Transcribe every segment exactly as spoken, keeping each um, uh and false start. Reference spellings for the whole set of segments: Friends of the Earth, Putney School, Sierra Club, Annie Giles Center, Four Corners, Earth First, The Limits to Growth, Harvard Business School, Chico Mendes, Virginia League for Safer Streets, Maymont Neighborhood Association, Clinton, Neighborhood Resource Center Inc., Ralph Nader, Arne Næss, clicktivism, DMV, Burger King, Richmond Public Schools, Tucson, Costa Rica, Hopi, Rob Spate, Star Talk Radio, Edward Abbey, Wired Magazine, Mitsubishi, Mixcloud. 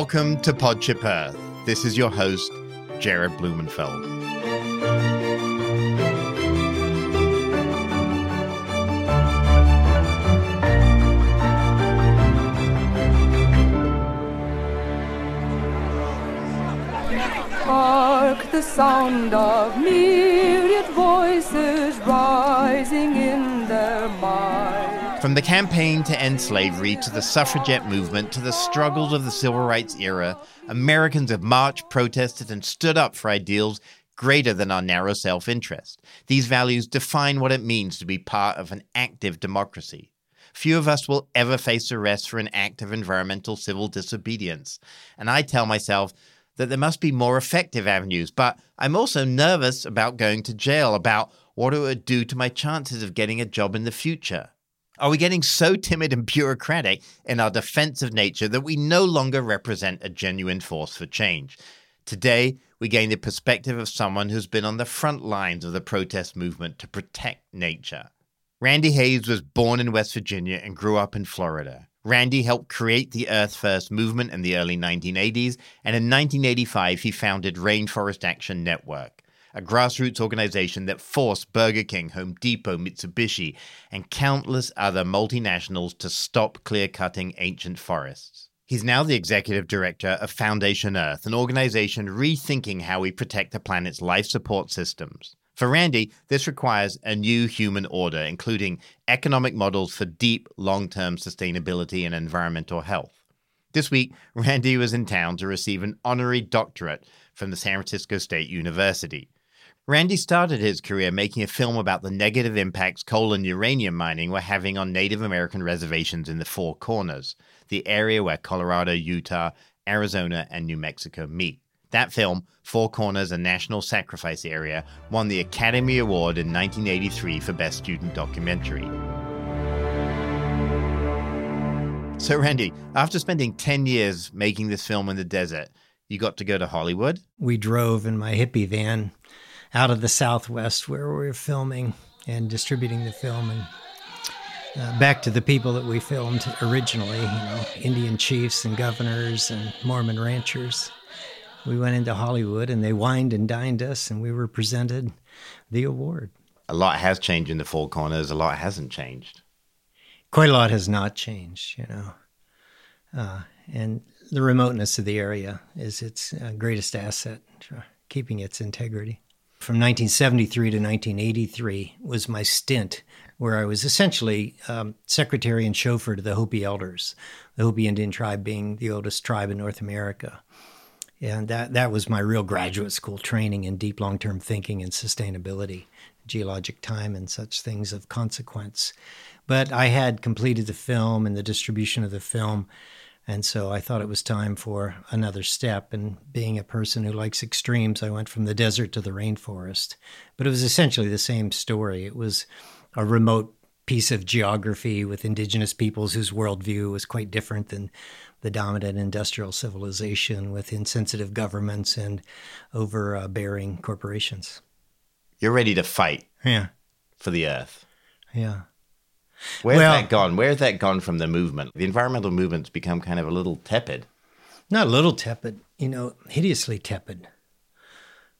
welcome to Podship Earth. This is your host, Jared Blumenfeld. Hark the sound of myriad voices rising in their might. From the campaign to end slavery, to the suffragette movement, to the struggles of the civil rights era, Americans have marched, protested, and stood up for ideals greater than our narrow self-interest. These values define what it means to be part of an active democracy. Few of us will ever face arrest for an act of environmental civil disobedience. And I tell myself that there must be more effective avenues, but I'm also nervous about going to jail, about what it would do to my chances of getting a job in the future. Are we getting so timid and bureaucratic in our defense of nature that we no longer represent a genuine force for change? Today, we gain the perspective of someone who's been on the front lines of the protest movement to protect nature. Randy Hayes was born in West Virginia and grew up in Florida. Randy helped create the Earth First movement in the early nineteen eighties, and in nineteen eighty-five he founded Rainforest Action Network, a grassroots organization that forced Burger King, Home Depot, Mitsubishi, and countless other multinationals to stop clear-cutting ancient forests. He's now the executive director of Foundation Earth, an organization rethinking how we protect the planet's life support systems. For Randy, this requires a new human order, including economic models for deep, long-term sustainability and environmental health. This week, Randy was in town to receive an honorary doctorate from the San Francisco State University. Randy started his career making a film about the negative impacts coal and uranium mining were having on Native American reservations in the Four Corners, the area where Colorado, Utah, Arizona, and New Mexico meet. That film, Four Corners, a National Sacrifice Area, won the Academy Award in nineteen eighty-three for Best Student Documentary. So Randy, after spending ten years making this film in the desert, you got to go to Hollywood? We drove in my hippie van out of the Southwest where we were filming and distributing the film and Uh, back to the people that we filmed originally, you know, Indian chiefs and governors and Mormon ranchers. We went into Hollywood and they wined and dined us and we were presented the award. A lot has changed in the Four Corners. A lot hasn't changed. Quite a lot has not changed, you know. Uh, and the remoteness of the area is its uh, greatest asset, keeping its integrity. From nineteen seventy-three to nineteen eighty-three was my stint where I was essentially um, secretary and chauffeur to the Hopi elders, the Hopi Indian tribe being the oldest tribe in North America. And that, that was my real graduate school training in deep long-term thinking and sustainability, geologic time and such things of consequence. But I had completed the film and the distribution of the film, and so I thought it was time for another step. And being a person who likes extremes, I went from the desert to the rainforest. But it was essentially the same story. It was a remote piece of geography with indigenous peoples whose worldview was quite different than the dominant industrial civilization, with insensitive governments and overbearing corporations. You're ready to fight. Yeah. For the earth. Yeah. Where's well, that gone? Where's that gone from the movement? The environmental movement's become kind of a little tepid. Not a little tepid, you know, hideously tepid.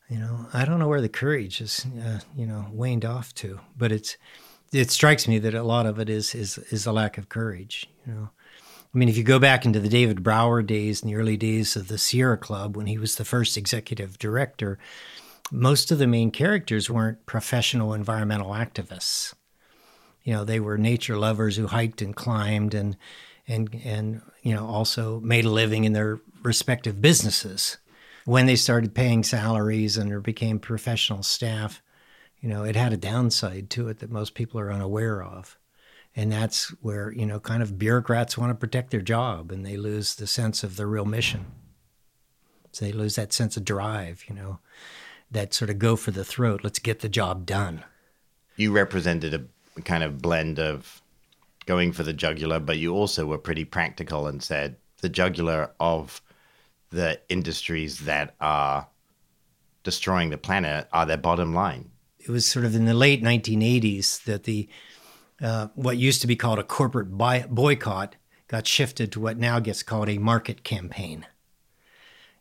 You know, I don't know where the courage has, uh, you know, waned off to, but it's, it strikes me that a lot of it is, is, is a lack of courage. You know, I mean, if you go back into the David Brower days and the early days of the Sierra Club, when he was the first executive director, most of the main characters weren't professional environmental activists. You know, they were nature lovers who hiked and climbed and, and, and, you know, also made a living in their respective businesses. When they started paying salaries and there became professional staff, you know, it had a downside to it that most people are unaware of. And that's where, you know, kind of bureaucrats want to protect their job and they lose the sense of their real mission. So they lose that sense of drive, you know, that sort of go for the throat, let's get the job done. You represented a kind of blend of going for the jugular, but you also were pretty practical and said the jugular of the industries that are destroying the planet are their bottom line. It was sort of in the late nineteen eighties that the uh, what used to be called a corporate boy- boycott got shifted to what now gets called a market campaign.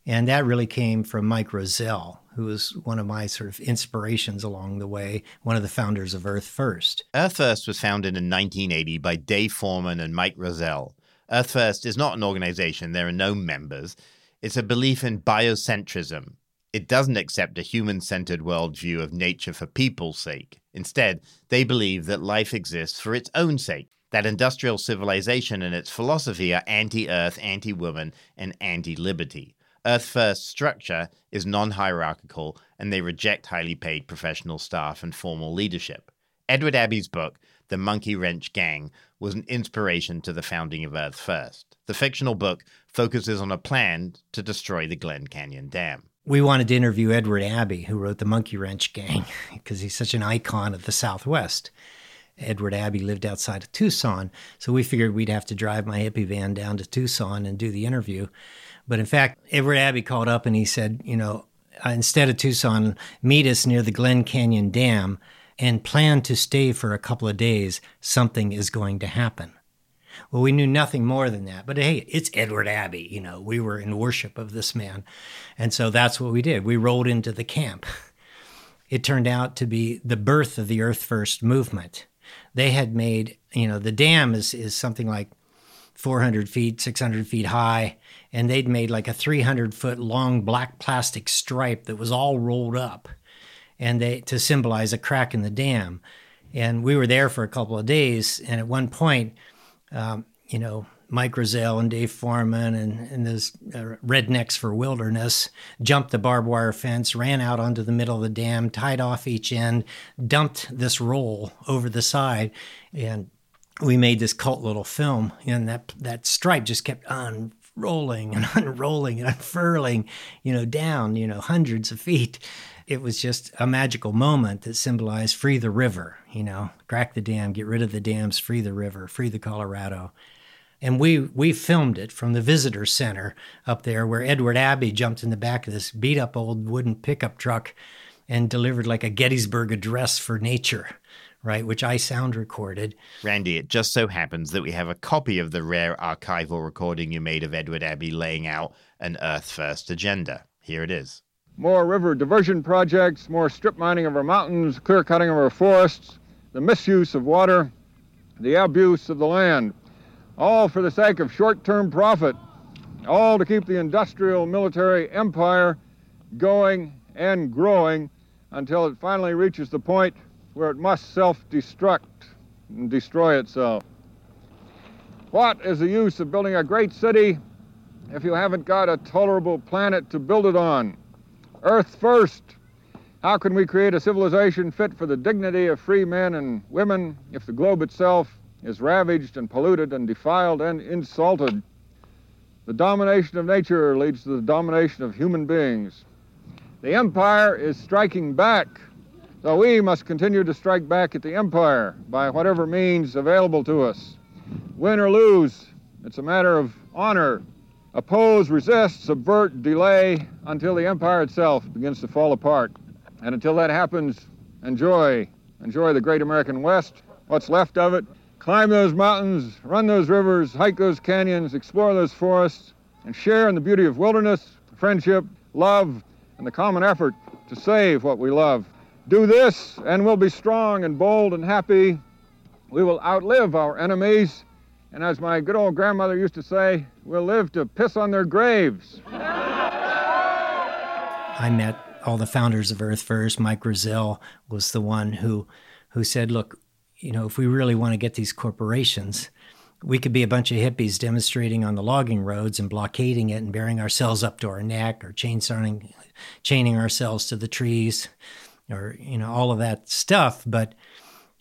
And that really came from Mike Roselle, who was one of my sort of inspirations along the way, one of the founders of Earth First. Earth First was founded in nineteen eighty by Dave Foreman and Mike Roselle. Earth First is not an organization. There are no members. It's a belief in biocentrism. It doesn't accept a human-centered worldview of nature for people's sake. Instead, they believe that life exists for its own sake, that industrial civilization and its philosophy are anti-Earth, anti-woman, and anti-liberty. Earth First's structure is non-hierarchical, and they reject highly paid professional staff and formal leadership. Edward Abbey's book, The Monkey Wrench Gang, was an inspiration to the founding of Earth First. The fictional book focuses on a plan to destroy the Glen Canyon Dam. We wanted to interview Edward Abbey, who wrote The Monkey Wrench Gang, because he's such an icon of the Southwest. Edward Abbey lived outside of Tucson, so we figured we'd have to drive my hippie van down to Tucson and do the interview. But in fact, Edward Abbey called up and he said, you know, instead of Tucson, meet us near the Glen Canyon Dam and plan to stay for a couple of days. Something is going to happen. Well, we knew nothing more than that. But hey, it's Edward Abbey. You know, we were in worship of this man. And so that's what we did. We rolled into the camp. It turned out to be the birth of the Earth First movement. They had made, you know, the dam is, is something like four hundred feet, six hundred feet high. And they'd made like a three hundred foot long black plastic stripe that was all rolled up and they to symbolize a crack in the dam. And we were there for a couple of days. And at one point, Um, you know, Mike Roselle and Dave Foreman and, and those uh, rednecks for wilderness jumped the barbed wire fence, ran out onto the middle of the dam, tied off each end, dumped this roll over the side. And we made this cult little film. And that, that stripe just kept unrolling and unrolling and unfurling, you know, down, you know, hundreds of feet. It was just a magical moment that symbolized free the river, you know, crack the dam, get rid of the dams, free the river, free the Colorado. And we we filmed it from the visitor center up there where Edward Abbey jumped in the back of this beat up old wooden pickup truck and delivered like a Gettysburg Address for nature, right, which I sound recorded. Randy, it just so happens that we have a copy of the rare archival recording you made of Edward Abbey laying out an Earth First agenda. Here it is. More river diversion projects, more strip mining of our mountains, clear cutting of our forests, the misuse of water, the abuse of the land, all for the sake of short-term profit, all to keep the industrial military empire going and growing until it finally reaches the point where it must self-destruct and destroy itself. What is the use of building a great city if you haven't got a tolerable planet to build it on? Earth First. How can we create a civilization fit for the dignity of free men and women if the globe itself is ravaged and polluted and defiled and insulted? The domination of nature leads to the domination of human beings. The empire is striking back, so we must continue to strike back at the empire by whatever means available to us. Win or lose, it's a matter of honor. Oppose, resist, subvert, delay until the empire itself begins to fall apart. And until that happens, enjoy. Enjoy the great American West, what's left of it. Climb those mountains, run those rivers, hike those canyons, explore those forests, and share in the beauty of wilderness, friendship, love, and the common effort to save what we love. Do this, and we'll be strong and bold and happy. We will outlive our enemies. And as my good old grandmother used to say, we'll live to piss on their graves. I met all the founders of Earth First. Mike Roselle was the one who who said, look, you know, if we really want to get these corporations, we could be a bunch of hippies demonstrating on the logging roads and blockading it and burying ourselves up to our neck or chainsawing, chaining ourselves to the trees or, you know, all of that stuff. But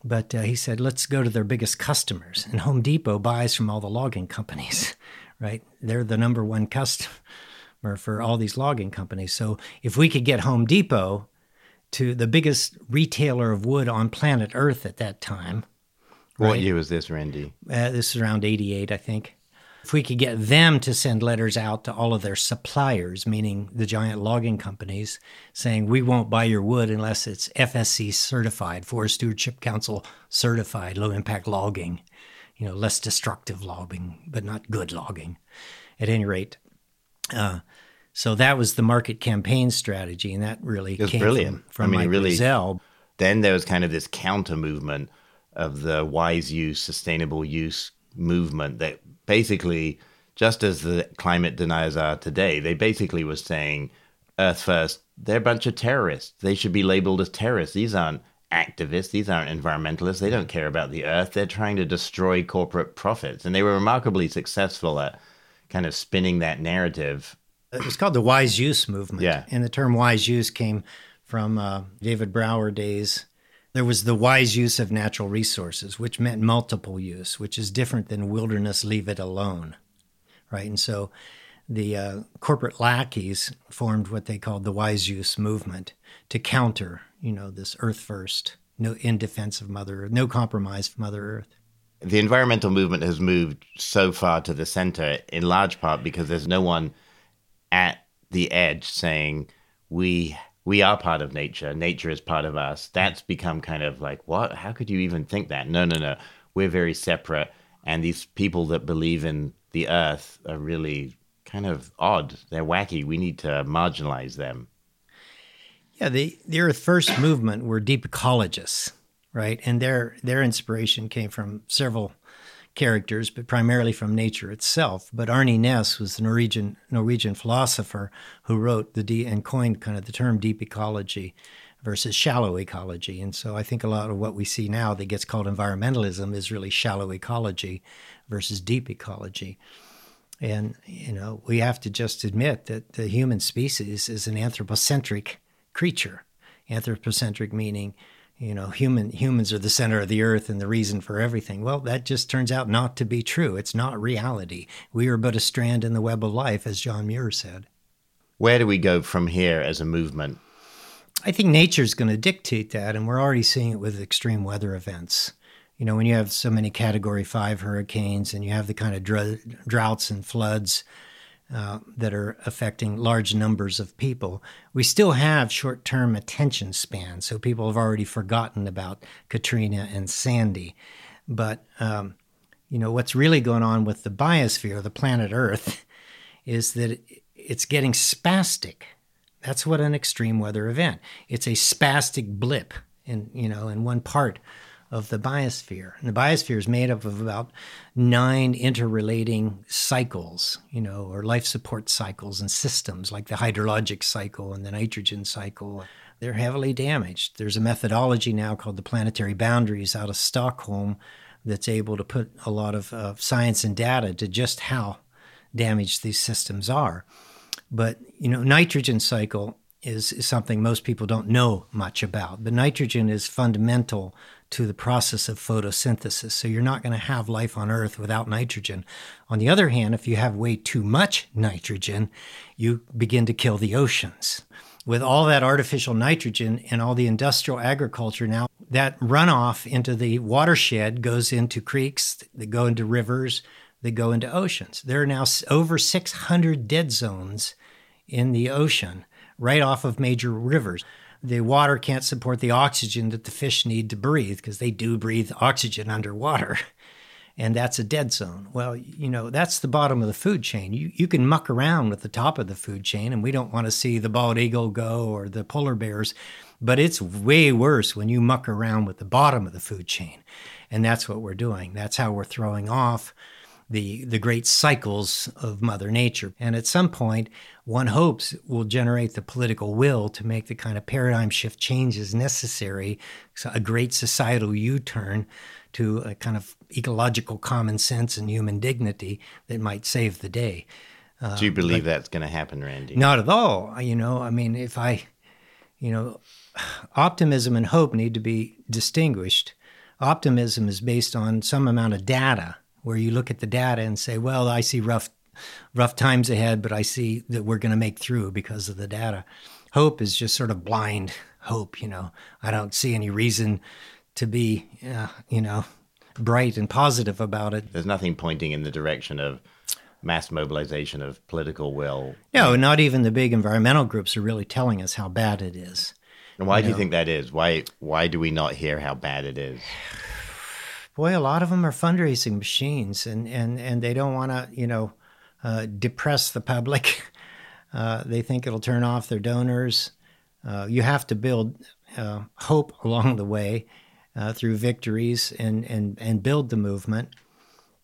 But uh, he said, let's go to their biggest customers. And Home Depot buys from all the logging companies, right? They're the number one customer for all these logging companies. So if we could get Home Depot to the biggest retailer of wood on planet Earth at that time. Right? What year was this, Randy? Uh, this is around eighty-eight, I think. If we could get them to send letters out to all of their suppliers, meaning the giant logging companies, saying, we won't buy your wood unless it's F S C certified, Forest Stewardship Council certified, low-impact logging, you know, less destructive logging, but not good logging, at any rate. Uh, So that was the market campaign strategy, and that really it was came brilliant. from, from I mean, Mike really, Roselle. Then there was kind of this counter-movement of the wise use, sustainable use movement that basically, just as the climate deniers are today, they basically were saying, Earth First, they're a bunch of terrorists. They should be labeled as terrorists. These aren't activists. These aren't environmentalists. They don't care about the earth. They're trying to destroy corporate profits. And they were remarkably successful at kind of spinning that narrative. It was called the wise use movement. Yeah. And the term wise use came from uh, David Brower days. There was the wise use of natural resources, which meant multiple use, which is different than wilderness, leave it alone, right? And so the uh, corporate lackeys formed what they called the wise use movement to counter, you know, this Earth First, no, in defense of Mother Earth, no compromise for Mother Earth. The environmental movement has moved so far to the center in large part because there's no one at the edge saying we we are part of nature. Nature is part of us. That's become kind of like, what? How could you even think that? No, no, no. We're very separate. And these people that believe in the earth are really kind of odd. They're wacky. We need to marginalize them. Yeah, the, the Earth First movement were deep ecologists, right? And their their inspiration came from several characters, but primarily from nature itself. But Arne Næss was the Norwegian Norwegian philosopher who wrote the de- and coined kind of the term deep ecology versus shallow ecology. And so I think a lot of what we see now that gets called environmentalism is really shallow ecology versus deep ecology. And, you know, we have to just admit that the human species is an anthropocentric creature. Anthropocentric meaning, you know, human humans are the center of the earth and the reason for everything. Well, that just turns out not to be true. It's not reality. We are but a strand in the web of life, as John Muir said. Where do we go from here as a movement? I think nature's going to dictate that, and we're already seeing it with extreme weather events. You know, when you have so many Category five hurricanes and you have the kind of dr- droughts and floods Uh, that are affecting large numbers of people. We still have short-term attention spans, so people have already forgotten about Katrina and Sandy. But, um, you know, what's really going on with the biosphere, the planet Earth, is that it's getting spastic. That's what an extreme weather event. It's a spastic blip in, you know, in one part of the biosphere. And the biosphere is made up of about nine interrelating cycles, you know, or life support cycles and systems like the hydrologic cycle and the nitrogen cycle. They're heavily damaged. There's a methodology now called the Planetary Boundaries out of Stockholm that's able to put a lot of uh, science and data to just how damaged these systems are. But, you know, nitrogen cycle is, is something most people don't know much about. But nitrogen is fundamental to the process of photosynthesis. So you're not going to have life on Earth without nitrogen. On the other hand, if you have way too much nitrogen, you begin to kill the oceans. With all that artificial nitrogen and all the industrial agriculture now, that runoff into the watershed goes into creeks, that go into rivers, that go into oceans. There are now over six hundred dead zones in the ocean, right off of major rivers. The water can't support the oxygen that the fish need to breathe because they do breathe oxygen underwater. And that's a dead zone. Well, you know, that's the bottom of the food chain. You you can muck around with the top of the food chain, and we don't want to see the bald eagle go or the polar bears, but it's way worse when you muck around with the bottom of the food chain. And that's what we're doing. That's how we're throwing off the the great cycles of Mother Nature. And at some point, one hopes will generate the political will to make the kind of paradigm shift changes necessary, so a great societal U-turn to a kind of ecological common sense and human dignity that might save the day. Um, Do you believe that's going to happen, Randy? Not at all. You know, I mean, if I, you know, optimism and hope need to be distinguished. Optimism is based on some amount of data, where you look at the data and say, well, I see rough rough times ahead, but I see that we're going to make through because of the data. Hope is just sort of blind hope, you know. I don't see any reason to be, uh, you know, bright and positive about it. There's nothing pointing in the direction of mass mobilization of political will. No, not even the big environmental groups are really telling us how bad it is. And why you do know? you think that is? Why, why do we not hear how bad it is? Boy, a lot of them are fundraising machines, and, and, and they don't want to, you know, uh, depress the public Uh, they think it'll turn off their donors. Uh, you have to build uh, hope along the way uh, through victories and, and, and build the movement.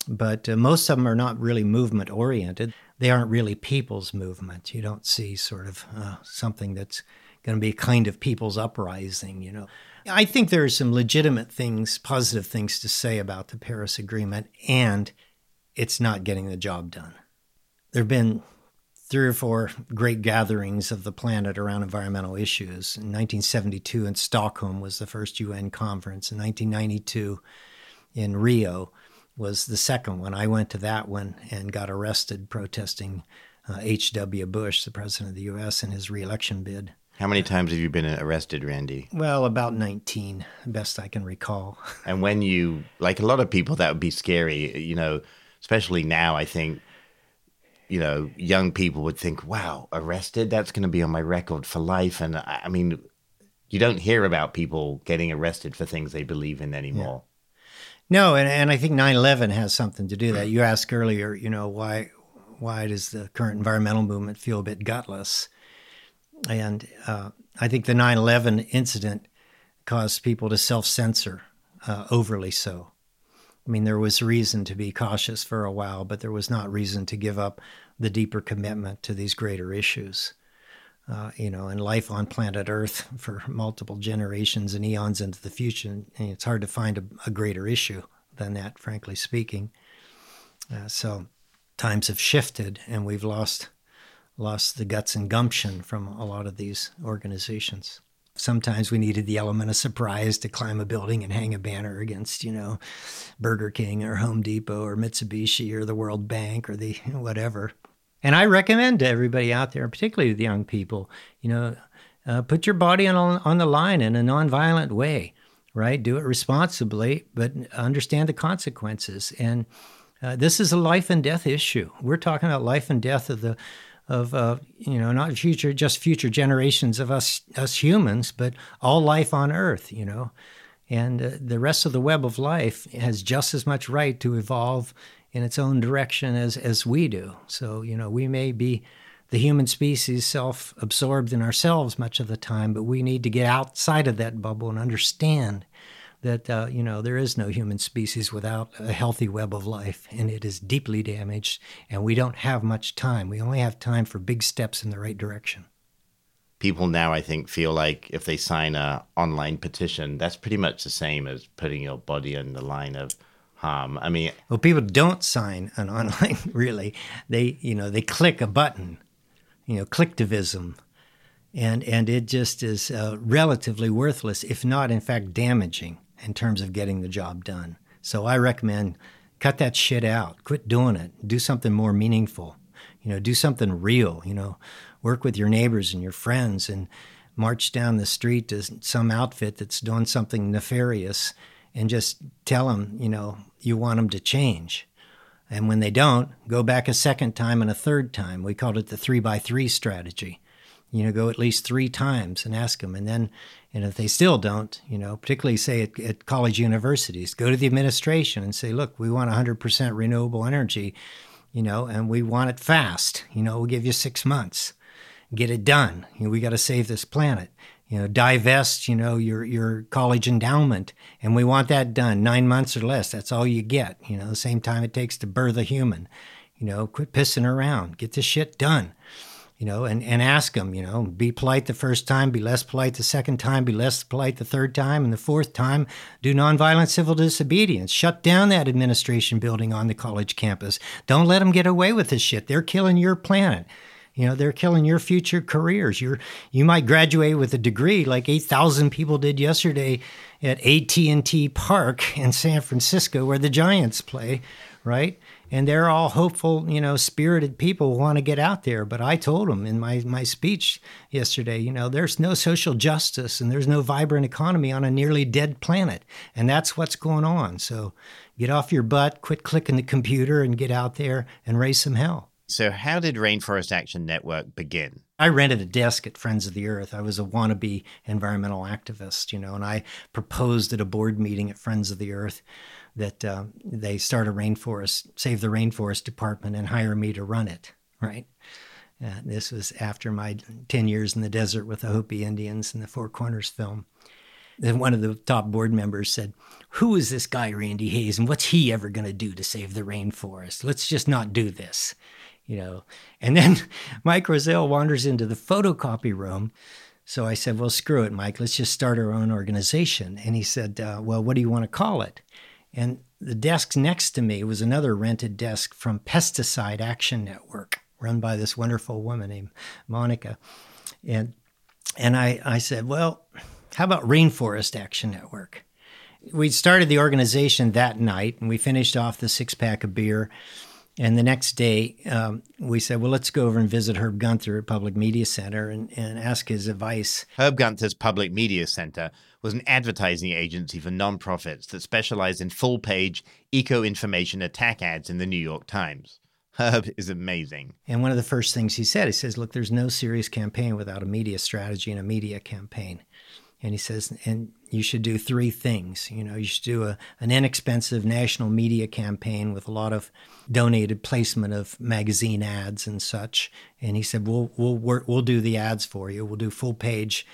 But uh, most of them are not really movement-oriented. They aren't really people's movements. You don't see sort of uh, something that's going to be a kind of people's uprising, you know. I think there are some legitimate things, positive things to say about the Paris Agreement, and it's not getting the job done. There have been three or four great gatherings of the planet around environmental issues. In nineteen seventy-two in Stockholm was the first U N conference. In nineteen ninety-two in Rio was the second one. I went to that one and got arrested protesting uh, H W Bush, the president of the U S, and his reelection bid. How many times have you been arrested, Randy? Well, about nineteen, best I can recall. And when you, like a lot of people, that would be scary, you know, especially now, I think, you know, young people would think, wow, arrested? That's going to be on my record for life. And I, I mean, you don't hear about people getting arrested for things they believe in anymore. Yeah. No, and, and I think nine eleven has something to do with that. You asked earlier, you know, why, why does the current environmental movement feel a bit gutless? And uh, I think the nine eleven incident caused people to self-censor, uh, overly so. I mean, there was reason to be cautious for a while, but there was not reason to give up the deeper commitment to these greater issues. Uh, you know, and life on planet Earth for multiple generations and eons into the future, and it's hard to find a, a greater issue than that, frankly speaking. Uh, so times have shifted, and we've lost... lost the guts and gumption from a lot of these organizations. Sometimes we needed the element of surprise to climb a building and hang a banner against, you know, Burger King or Home Depot or Mitsubishi or the World Bank or the whatever. And I recommend to everybody out there, particularly to the young people, you know, uh, put your body on on the line in a nonviolent way, right? Do it responsibly, but understand the consequences. And uh, this is a life and death issue. We're talking about life and death of the of, uh, you know, not future, just future generations of us us humans, but all life on Earth, you know. And uh, the rest of the web of life has just as much right to evolve in its own direction as, as we do. So, you know, we may be the human species self-absorbed in ourselves much of the time, but we need to get outside of that bubble and understand that, uh, you know, there is no human species without a healthy web of life, and it is deeply damaged, and we don't have much time. We only have time for big steps in the right direction. People now, I think, feel like if they sign a online petition, that's pretty much the same as putting your body on the line of harm. I mean... Well, people don't sign an online, really. They, you know, they click a button, you know, clicktivism. And and it just is uh, relatively worthless, if not, in fact, damaging in terms of getting the job done. So I recommend cut that shit out. Quit doing it. Do something more meaningful. You know, do something real. You know, work with your neighbors and your friends and march down the street to some outfit that's doing something nefarious and just tell them, you know, you want them to change. And when they don't, go back a second time and a third time. We called it the three by three strategy. You know, go at least three times and ask them. And then, and if they still don't, you know, particularly say at, at college universities, go to the administration and say, look, we want one hundred percent renewable energy, you know, and we want it fast. You know, we'll give you six months. Get it done. You know, we got to save this planet. You know, divest, you know, your, your college endowment. And we want that done. Nine months or less. That's all you get. You know, the same time it takes to birth a human. You know, quit pissing around. Get this shit done. You know, and, and ask them, you know, be polite the first time, be less polite the second time, be less polite the third time, and the fourth time, do nonviolent civil disobedience. Shut down that administration building on the college campus. Don't let them get away with this shit. They're killing your planet. You know, they're killing your future careers. You're, you might graduate with a degree like eight thousand people did yesterday at A T and T Park in San Francisco where the Giants play, right? And they're all hopeful, you know, spirited people want to get out there. But I told them in my, my speech yesterday, you know, there's no social justice and there's no vibrant economy on a nearly dead planet. And that's what's going on. So get off your butt, quit clicking the computer and get out there and raise some hell. So how did Rainforest Action Network begin? I rented a desk at Friends of the Earth. I was a wannabe environmental activist, you know, and I proposed at a board meeting at Friends of the Earth that uh, they start a rainforest, save the rainforest department and hire me to run it, right? Uh, this was after my ten years in the desert with the Hopi Indians in the Four Corners film. Then one of the top board members said, who is this guy, Randy Hayes, and what's he ever going to do to save the rainforest? Let's just not do this, you know. And then Mike Roselle wanders into the photocopy room. So I said, well, screw it, Mike. Let's just start our own organization. And he said, uh, well, what do you want to call it? And the desk next to me was another rented desk from Pesticide Action Network, run by this wonderful woman named Monica. And and I, I said, well, how about Rainforest Action Network? We started the organization that night, and we finished off the six-pack of beer. And the next day, um, we said, well, let's go over and visit Herb Gunther at Public Media Center and, and ask his advice. Herb Gunther's Public Media Center was an advertising agency for nonprofits that specialized in full-page eco-information attack ads in the New York Times. Herb is amazing. And one of the first things he said, he says, look, there's no serious campaign without a media strategy and a media campaign. And he says, and you should do three things. You know, you should do a, an inexpensive national media campaign with a lot of donated placement of magazine ads and such. And he said, we'll, we'll work, we'll do the ads for you. We'll do full page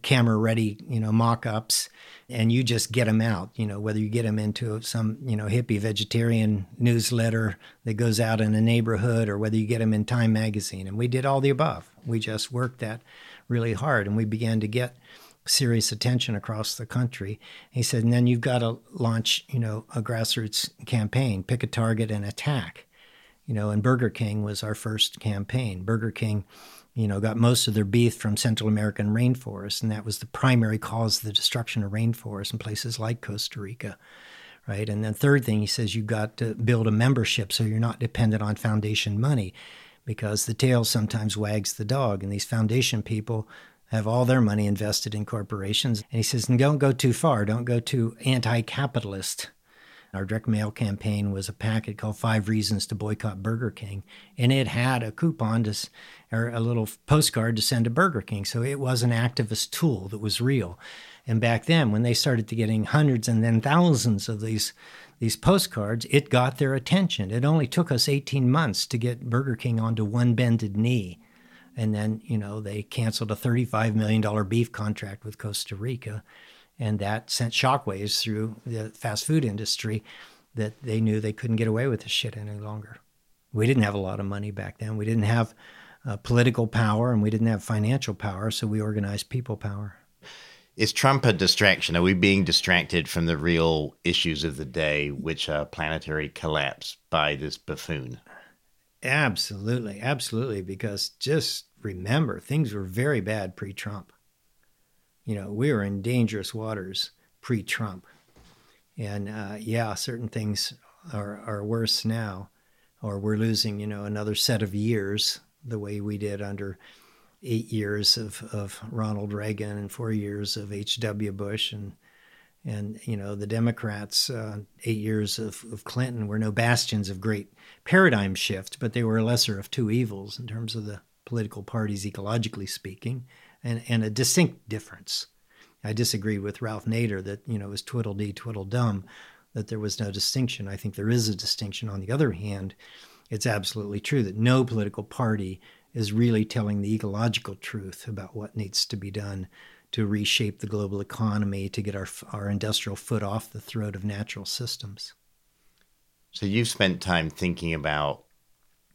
camera ready, you know, mock-ups, and you just get them out, you know, whether you get them into some, you know, hippie vegetarian newsletter that goes out in a neighborhood or whether you get them in Time magazine. And we did all the above. We just worked that really hard, and we began to get serious attention across the country. And he said, and then you've got to launch, you know, a grassroots campaign, pick a target and attack, you know, and Burger King was our first campaign. Burger King, you know, got most of their beef from Central American rainforests, and that was the primary cause of the destruction of rainforests in places like Costa Rica, right? And then third thing, he says, you got to build a membership so you're not dependent on foundation money, because the tail sometimes wags the dog, and these foundation people have all their money invested in corporations. And he says, and don't go too far, don't go too anti-capitalist. Our direct mail campaign was a packet called Five Reasons to Boycott Burger King. And it had a coupon to, or a little postcard to send to Burger King. So it was an activist tool that was real. And back then, when they started to getting hundreds and then thousands of these, these postcards, it got their attention. It only took us eighteen months to get Burger King onto one bended knee. And then, you know, they canceled a thirty-five million dollars beef contract with Costa Rica. And that sent shockwaves through the fast food industry that they knew they couldn't get away with this shit any longer. We didn't have a lot of money back then. We didn't have uh, political power, and we didn't have financial power, so we organized people power. Is Trump a distraction? Are we being distracted from the real issues of the day, which are planetary collapse, by this buffoon? Absolutely, absolutely, because just remember, things were very bad pre-Trump. You know, we were in dangerous waters pre-Trump. And uh, yeah, certain things are, are worse now, or we're losing, you know, another set of years the way we did under eight years of, of Ronald Reagan and four years of H W Bush and, and you know, the Democrats, uh, eight years of, of Clinton were no bastions of great paradigm shift, but they were a lesser of two evils in terms of the political parties, ecologically speaking. And, and a distinct difference. I disagree with Ralph Nader that, you know, it was twiddledee, twiddledum, that there was no distinction. I think there is a distinction. On the other hand, it's absolutely true that no political party is really telling the ecological truth about what needs to be done to reshape the global economy, to get our our industrial foot off the throat of natural systems. So you've spent time thinking about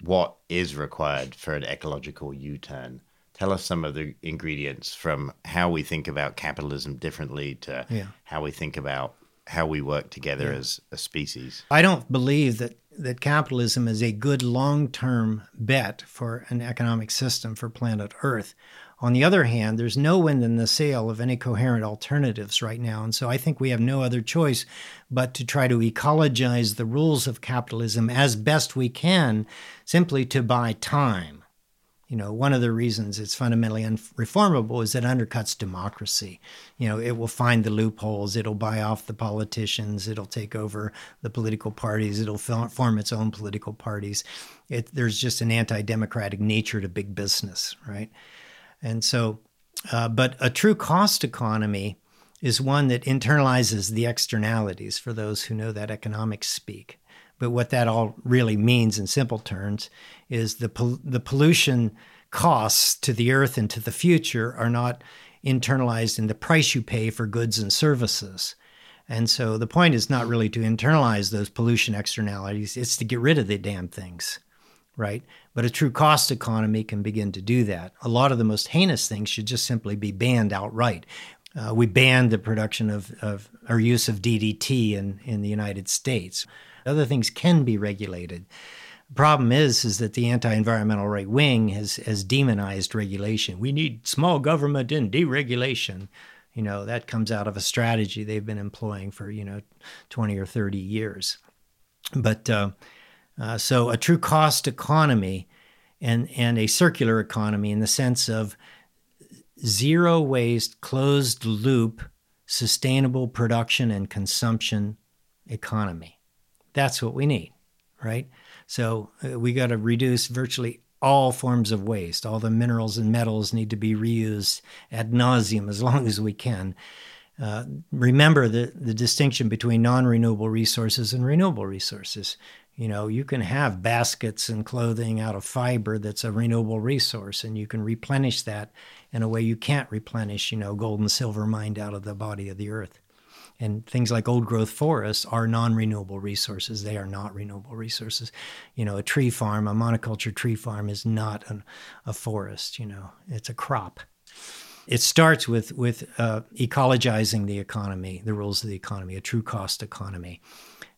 what is required for an ecological U-turn. Tell us some of the ingredients, from how we think about capitalism differently to yeah. how we think about how we work together yeah. as a species. I don't believe that, that capitalism is a good long-term bet for an economic system for planet Earth. On the other hand, there's no wind in the sail of any coherent alternatives right now. And so I think we have no other choice but to try to ecologize the rules of capitalism as best we can, simply to buy time. You know, one of the reasons it's fundamentally unreformable is it undercuts democracy. You know, it will find the loopholes. It'll buy off the politicians. It'll take over the political parties. It'll form its own political parties. It, there's just an anti-democratic nature to big business, right? And so, uh, but a true cost economy is one that internalizes the externalities, for those who know that economics speak. But what that all really means in simple terms is the pol- the pollution costs to the earth and to the future are not internalized in the price you pay for goods and services. And so the point is not really to internalize those pollution externalities, it's to get rid of the damn things, right? But a true cost economy can begin to do that. A lot of the most heinous things should just simply be banned outright. Uh, we banned the production of, of or use of D D T in, in the United States. Other things can be regulated. The problem is, is that the anti-environmental right wing has, has demonized regulation. We need small government and deregulation. You know, that comes out of a strategy they've been employing for, you know, twenty or thirty years. But uh, uh, so a true cost economy and, and a circular economy in the sense of zero waste, closed loop, sustainable production and consumption economy. That's what we need, right? So uh, we got to reduce virtually all forms of waste. All the minerals and metals need to be reused ad nauseum as long as we can. Uh, remember the, the distinction between non-renewable resources and renewable resources. You know, you can have baskets and clothing out of fiber that's a renewable resource, and you can replenish that in a way you can't replenish, you know, gold and silver mined out of the body of the earth. And things like old growth forests are non-renewable resources. They are not renewable resources. You know, a tree farm, a monoculture tree farm is not an, a forest, you know, it's a crop. It starts with, with uh, ecologizing the economy, the rules of the economy, a true cost economy.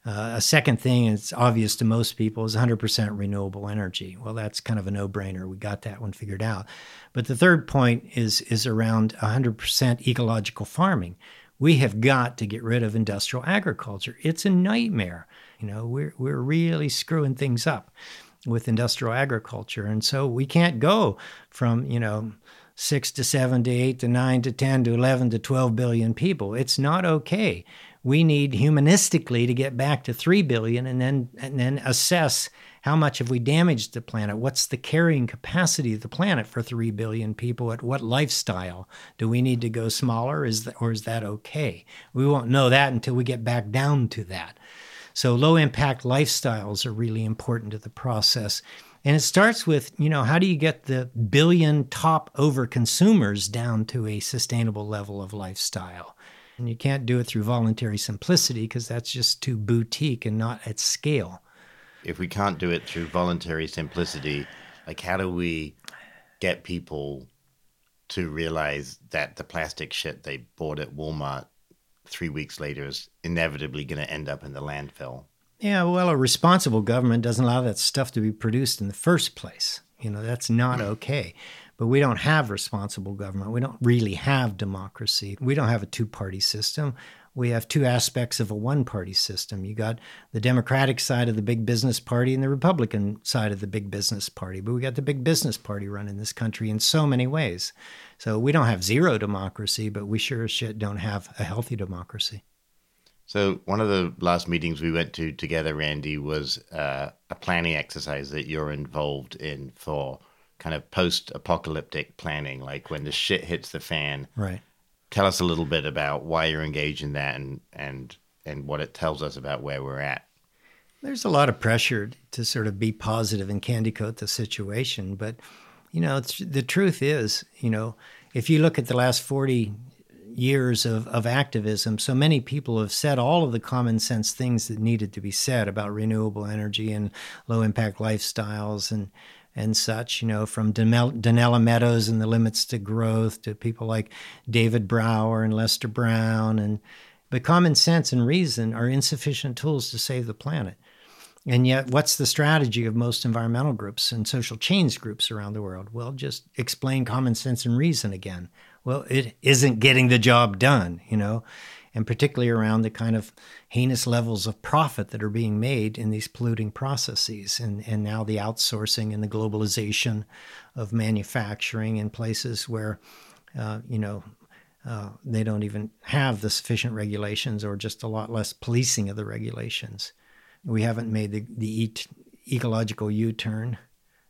Uh, a second thing, it's obvious to most people, is one hundred percent renewable energy. Well, that's kind of a no-brainer. We got that one figured out. But the third point is, is around one hundred percent ecological farming. We have got to get rid of industrial agriculture. It's a nightmare. You know, we're we're really screwing things up with industrial agriculture. And so we can't go from, you know, six to seven to eight to nine to ten to eleven to twelve billion people. It's not okay. We need humanistically to get back to three billion and then and then assess how much have we damaged the planet? What's the carrying capacity of the planet for three billion people? At what lifestyle? Do we need to go smaller, is that, or is that okay? We won't know that until we get back down to that. So low-impact lifestyles are really important to the process. And it starts with, you know, how do you get the billion top over consumers down to a sustainable level of lifestyle? And you can't do it through voluntary simplicity because that's just too boutique and not at scale. If we can't do it through voluntary simplicity, like how do we get people to realize that the plastic shit they bought at Walmart three weeks later is inevitably going to end up in the landfill? Yeah, well, a responsible government doesn't allow that stuff to be produced in the first place. You know, that's not okay. But we don't have responsible government. We don't really have democracy. We don't have a two-party system. We have two aspects of a one-party system. You got the Democratic side of the big business party and the Republican side of the big business party. But we got the big business party running this country in so many ways. So we don't have zero democracy, but we sure as shit don't have a healthy democracy. So one of the last meetings we went to together, Randy, was uh, a planning exercise that you're involved in for kind of post-apocalyptic planning, like when the shit hits the fan. Right. Tell us a little bit about why you're engaged in that and, and and what it tells us about where we're at. There's a lot of pressure to sort of be positive and candy coat the situation. But, you know, it's, the truth is, you know, if you look at the last forty years of, of activism, so many people have said all of the common sense things that needed to be said about renewable energy and low impact lifestyles and and such, you know, from Donella Meadows and the limits to growth to people like David Brower and Lester Brown. And but common sense and reason are insufficient tools to save the planet. And yet, what's the strategy of most environmental groups and social change groups around the world? Well, just explain common sense and reason again. Well, it isn't getting the job done, you know, and particularly around the kind of heinous levels of profit that are being made in these polluting processes and, and now the outsourcing and the globalization of manufacturing in places where, uh, you know, uh, they don't even have the sufficient regulations or just a lot less policing of the regulations. We haven't made the, the e- ecological U-turn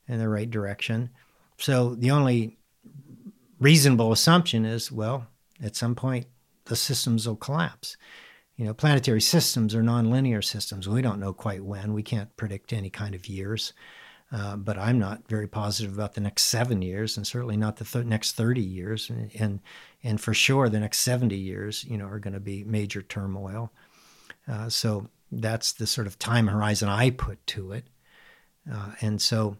in the right direction. So the only reasonable assumption is, well, at some point, the systems will collapse. You know, planetary systems are nonlinear systems. We don't know quite when. We can't predict any kind of years. Uh, but I'm not very positive about the next seven years, and certainly not the th- next thirty years. And, and and for sure, the next seventy years, you know, are going to be major turmoil. Uh, so that's the sort of time horizon I put to it. Uh, and so,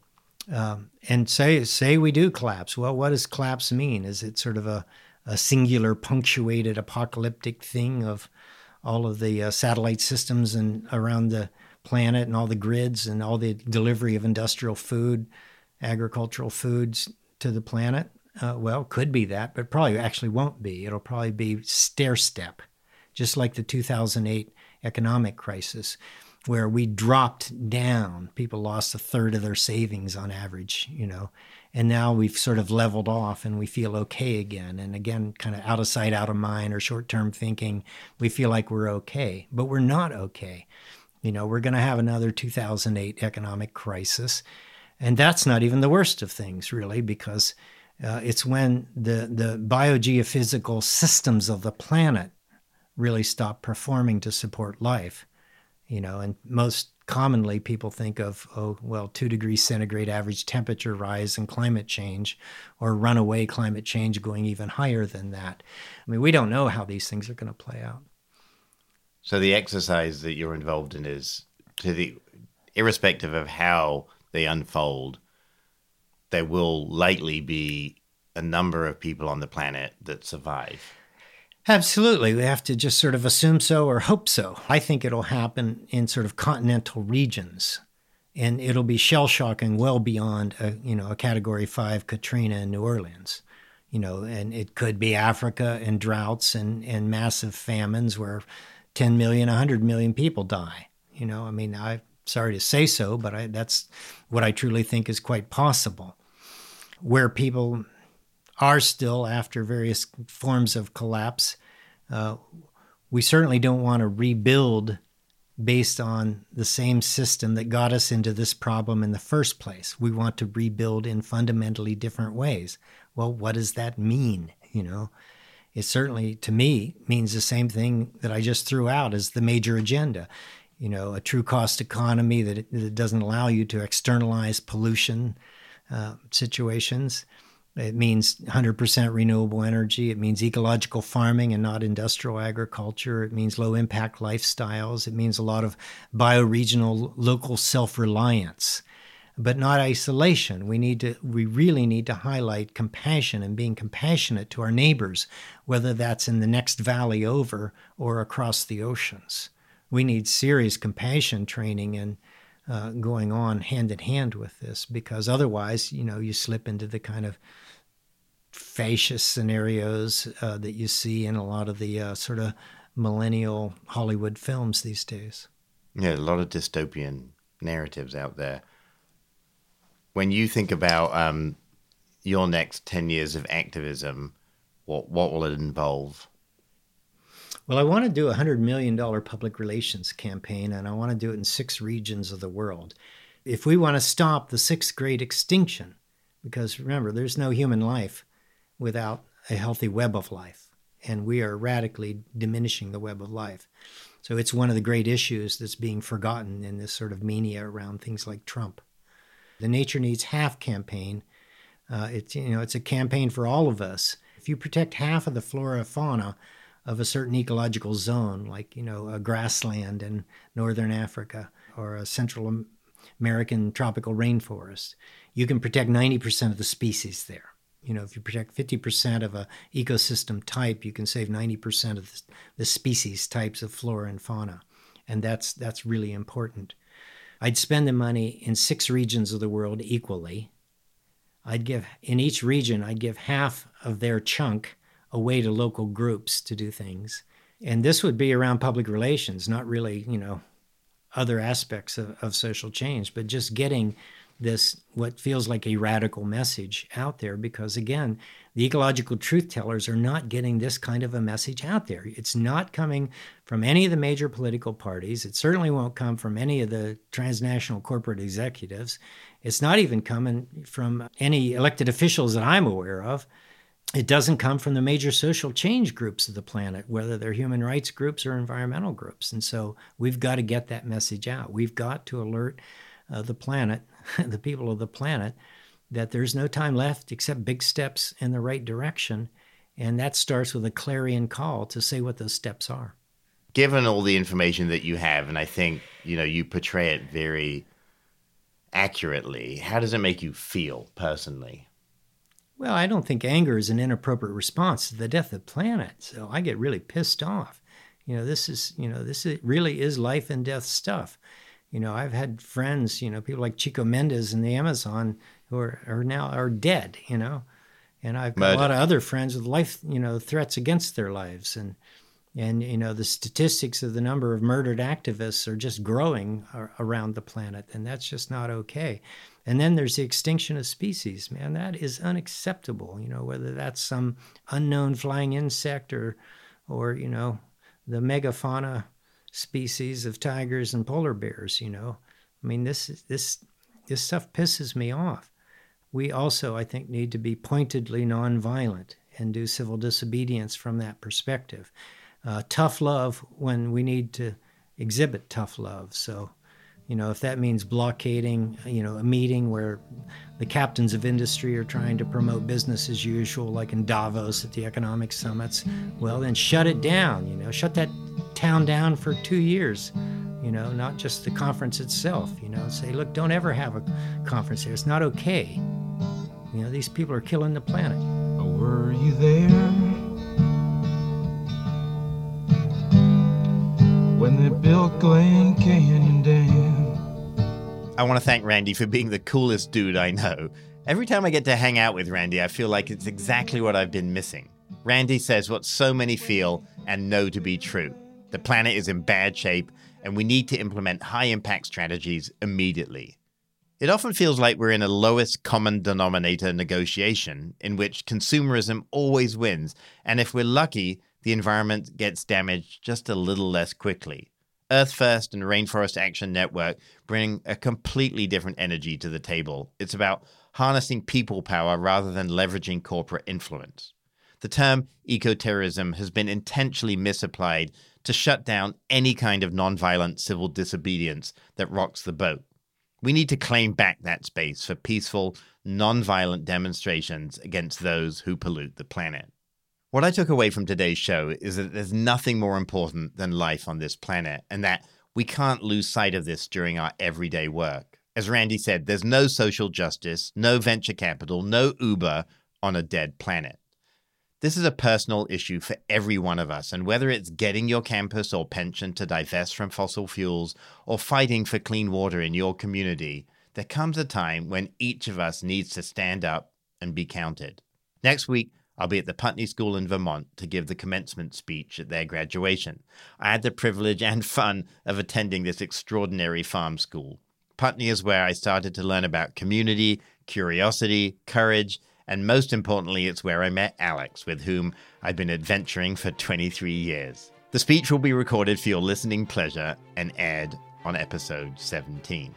um, and say say we do collapse. Well, what does collapse mean? Is it sort of a, a singular punctuated apocalyptic thing of all of the uh, satellite systems and around the planet and all the grids and all the delivery of industrial food, agricultural foods to the planet? Uh, well, could be that, but probably actually won't be. It'll probably be stair-step, just like the two thousand eight economic crisis, where we dropped down. People lost a third of their savings on average, you know, and now we've sort of leveled off and we feel okay again. And again, kind of out of sight, out of mind, or short-term thinking, we feel like we're okay, but we're not okay. You know, we're going to have another two thousand eight economic crisis. And that's not even the worst of things, really, because uh, it's when the, the biogeophysical systems of the planet really stop performing to support life. You know, and most commonly people think of, oh, well, two degrees centigrade average temperature rise and climate change, or runaway climate change going even higher than that. I mean, we don't know how these things are going to play out. So the exercise that you're involved in is, to the irrespective of how they unfold, there will likely be a number of people on the planet that survive. Absolutely. We have to just sort of assume so or hope so. I think it'll happen in sort of continental regions, and it'll be shell-shocking well beyond, a, you know, a Category five Katrina in New Orleans, you know, and it could be Africa and droughts and, and massive famines where ten million, one hundred million people die. You know, I mean, I'm sorry to say so, but I, that's what I truly think is quite possible, where people are still after various forms of collapse. Uh, we certainly don't want to rebuild based on the same system that got us into this problem in the first place. We want to rebuild in fundamentally different ways. Well, what does that mean? You know, it certainly, to me, means the same thing that I just threw out as the major agenda. You know, a true cost economy that, it, that doesn't allow you to externalize pollution uh, situations. It means one hundred percent renewable energy. It means ecological farming and not industrial agriculture. It means low-impact lifestyles. It means a lot of bioregional local self-reliance, but not isolation. We need to. We really need to highlight compassion and being compassionate to our neighbors, whether that's in the next valley over or across the oceans. We need serious compassion training and uh, going on hand in hand with this, because otherwise, you know, you slip into the kind of fascist scenarios uh, that you see in a lot of the uh, sort of millennial Hollywood films these days. Yeah, a lot of dystopian narratives out there. When you think about um, your next ten years of activism, what what will it involve? Well, I want to do a one hundred million dollars public relations campaign, and I want to do it in six regions of the world. If we want to stop the sixth great extinction, because remember, there's no human life without a healthy web of life, and we are radically diminishing the web of life. So it's one of the great issues that's being forgotten in this sort of mania around things like Trump. The Nature Needs Half campaign, uh, it's, you know, it's a campaign for all of us. If you protect half of the flora and fauna of a certain ecological zone, like, you know, a grassland in northern Africa or a Central American tropical rainforest, you can protect ninety percent of the species there. You know, if you protect fifty percent of a ecosystem type, you can save ninety percent of the species types of flora and fauna. And that's that's really important. I'd spend the money in six regions of the world equally. I'd give, in each region, I'd give half of their chunk away to local groups to do things. And this would be around public relations, not really, you know, other aspects of, of social change, but just getting this, what feels like a radical message out there, because again, the ecological truth tellers are not getting this kind of a message out there. It's not coming from any of the major political parties. It certainly won't come from any of the transnational corporate executives. It's not even coming from any elected officials that I'm aware of. It doesn't come from the major social change groups of the planet, whether they're human rights groups or environmental groups. And so we've got to get that message out. We've got to alert uh, the planet, the people of the planet, that there's no time left except big steps in the right direction. And that starts with a clarion call to say what those steps are. Given all the information that you have, and I think, you know, you portray it very accurately, how does it make you feel personally? Well, I don't think anger is an inappropriate response to the death of the planet. So I get really pissed off. You know, this is, you know, this is, really is life and death stuff. You know, I've had friends, you know, people like Chico Mendes in the Amazon who are, are now are dead, you know, and I've got a lot of other friends with life, you know, threats against their lives. And, and, you know, the statistics of the number of murdered activists are just growing around the planet. And that's just not okay. And then there's the extinction of species, man, that is unacceptable. You know, whether that's some unknown flying insect or, or, you know, the megafauna species of tigers and polar bears, you know, I mean, this is, this, this stuff pisses me off. We also, I think, need to be pointedly nonviolent and do civil disobedience from that perspective. Uh, tough love when we need to exhibit tough love. So, you know, if that means blockading, you know, a meeting where the captains of industry are trying to promote business as usual, like in Davos at the economic summits, well, then shut it down, you know, shut that town down for two years, you know, not just the conference itself, you know, say, look, don't ever have a conference here. It's not okay. You know, these people are killing the planet. Were you there when they built Glen Canyon Dam? I want to thank Randy for being the coolest dude I know. Every time I get to hang out with Randy, I feel like it's exactly what I've been missing. Randy says what so many feel and know to be true. The planet is in bad shape, and we need to implement high-impact strategies immediately. It often feels like we're in a lowest common denominator negotiation in which consumerism always wins, and if we're lucky, the environment gets damaged just a little less quickly. Earth First and Rainforest Action Network bring a completely different energy to the table. It's about harnessing people power rather than leveraging corporate influence. The term ecoterrorism has been intentionally misapplied to shut down any kind of nonviolent civil disobedience that rocks the boat. We need to claim back that space for peaceful, nonviolent demonstrations against those who pollute the planet. What I took away from today's show is that there's nothing more important than life on this planet, and that we can't lose sight of this during our everyday work. As Randy said, there's no social justice, no venture capital, no Uber on a dead planet. This is a personal issue for every one of us, and whether it's getting your campus or pension to divest from fossil fuels or fighting for clean water in your community, there comes a time when each of us needs to stand up and be counted. Next week, I'll be at the Putney School in Vermont to give the commencement speech at their graduation. I had the privilege and fun of attending this extraordinary farm school. Putney is where I started to learn about community, curiosity, courage, and most importantly, it's where I met Alex, with whom I've been adventuring for twenty-three years. The speech will be recorded for your listening pleasure and aired on episode seventeen.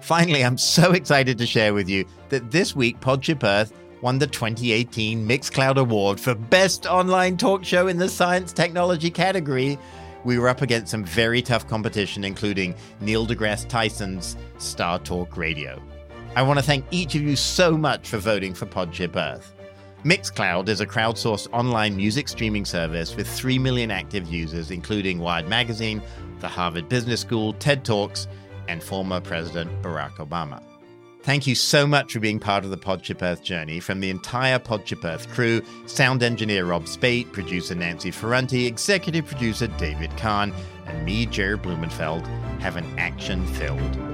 Finally, I'm so excited to share with you that this week, Podship Earth won the twenty eighteen Mixcloud Award for Best Online Talk Show in the Science Technology category. We were up against some very tough competition, including Neil deGrasse Tyson's Star Talk Radio. I want to thank each of you so much for voting for Podship Earth. Mixcloud is a crowdsourced online music streaming service with three million active users, including Wired Magazine, the Harvard Business School, TED Talks, and former President Barack Obama. Thank you so much for being part of the Podship Earth journey. From the entire Podship Earth crew, sound engineer Rob Spate, producer Nancy Ferranti, executive producer David Kahn, and me, Jared Blumenfeld, have an action-filled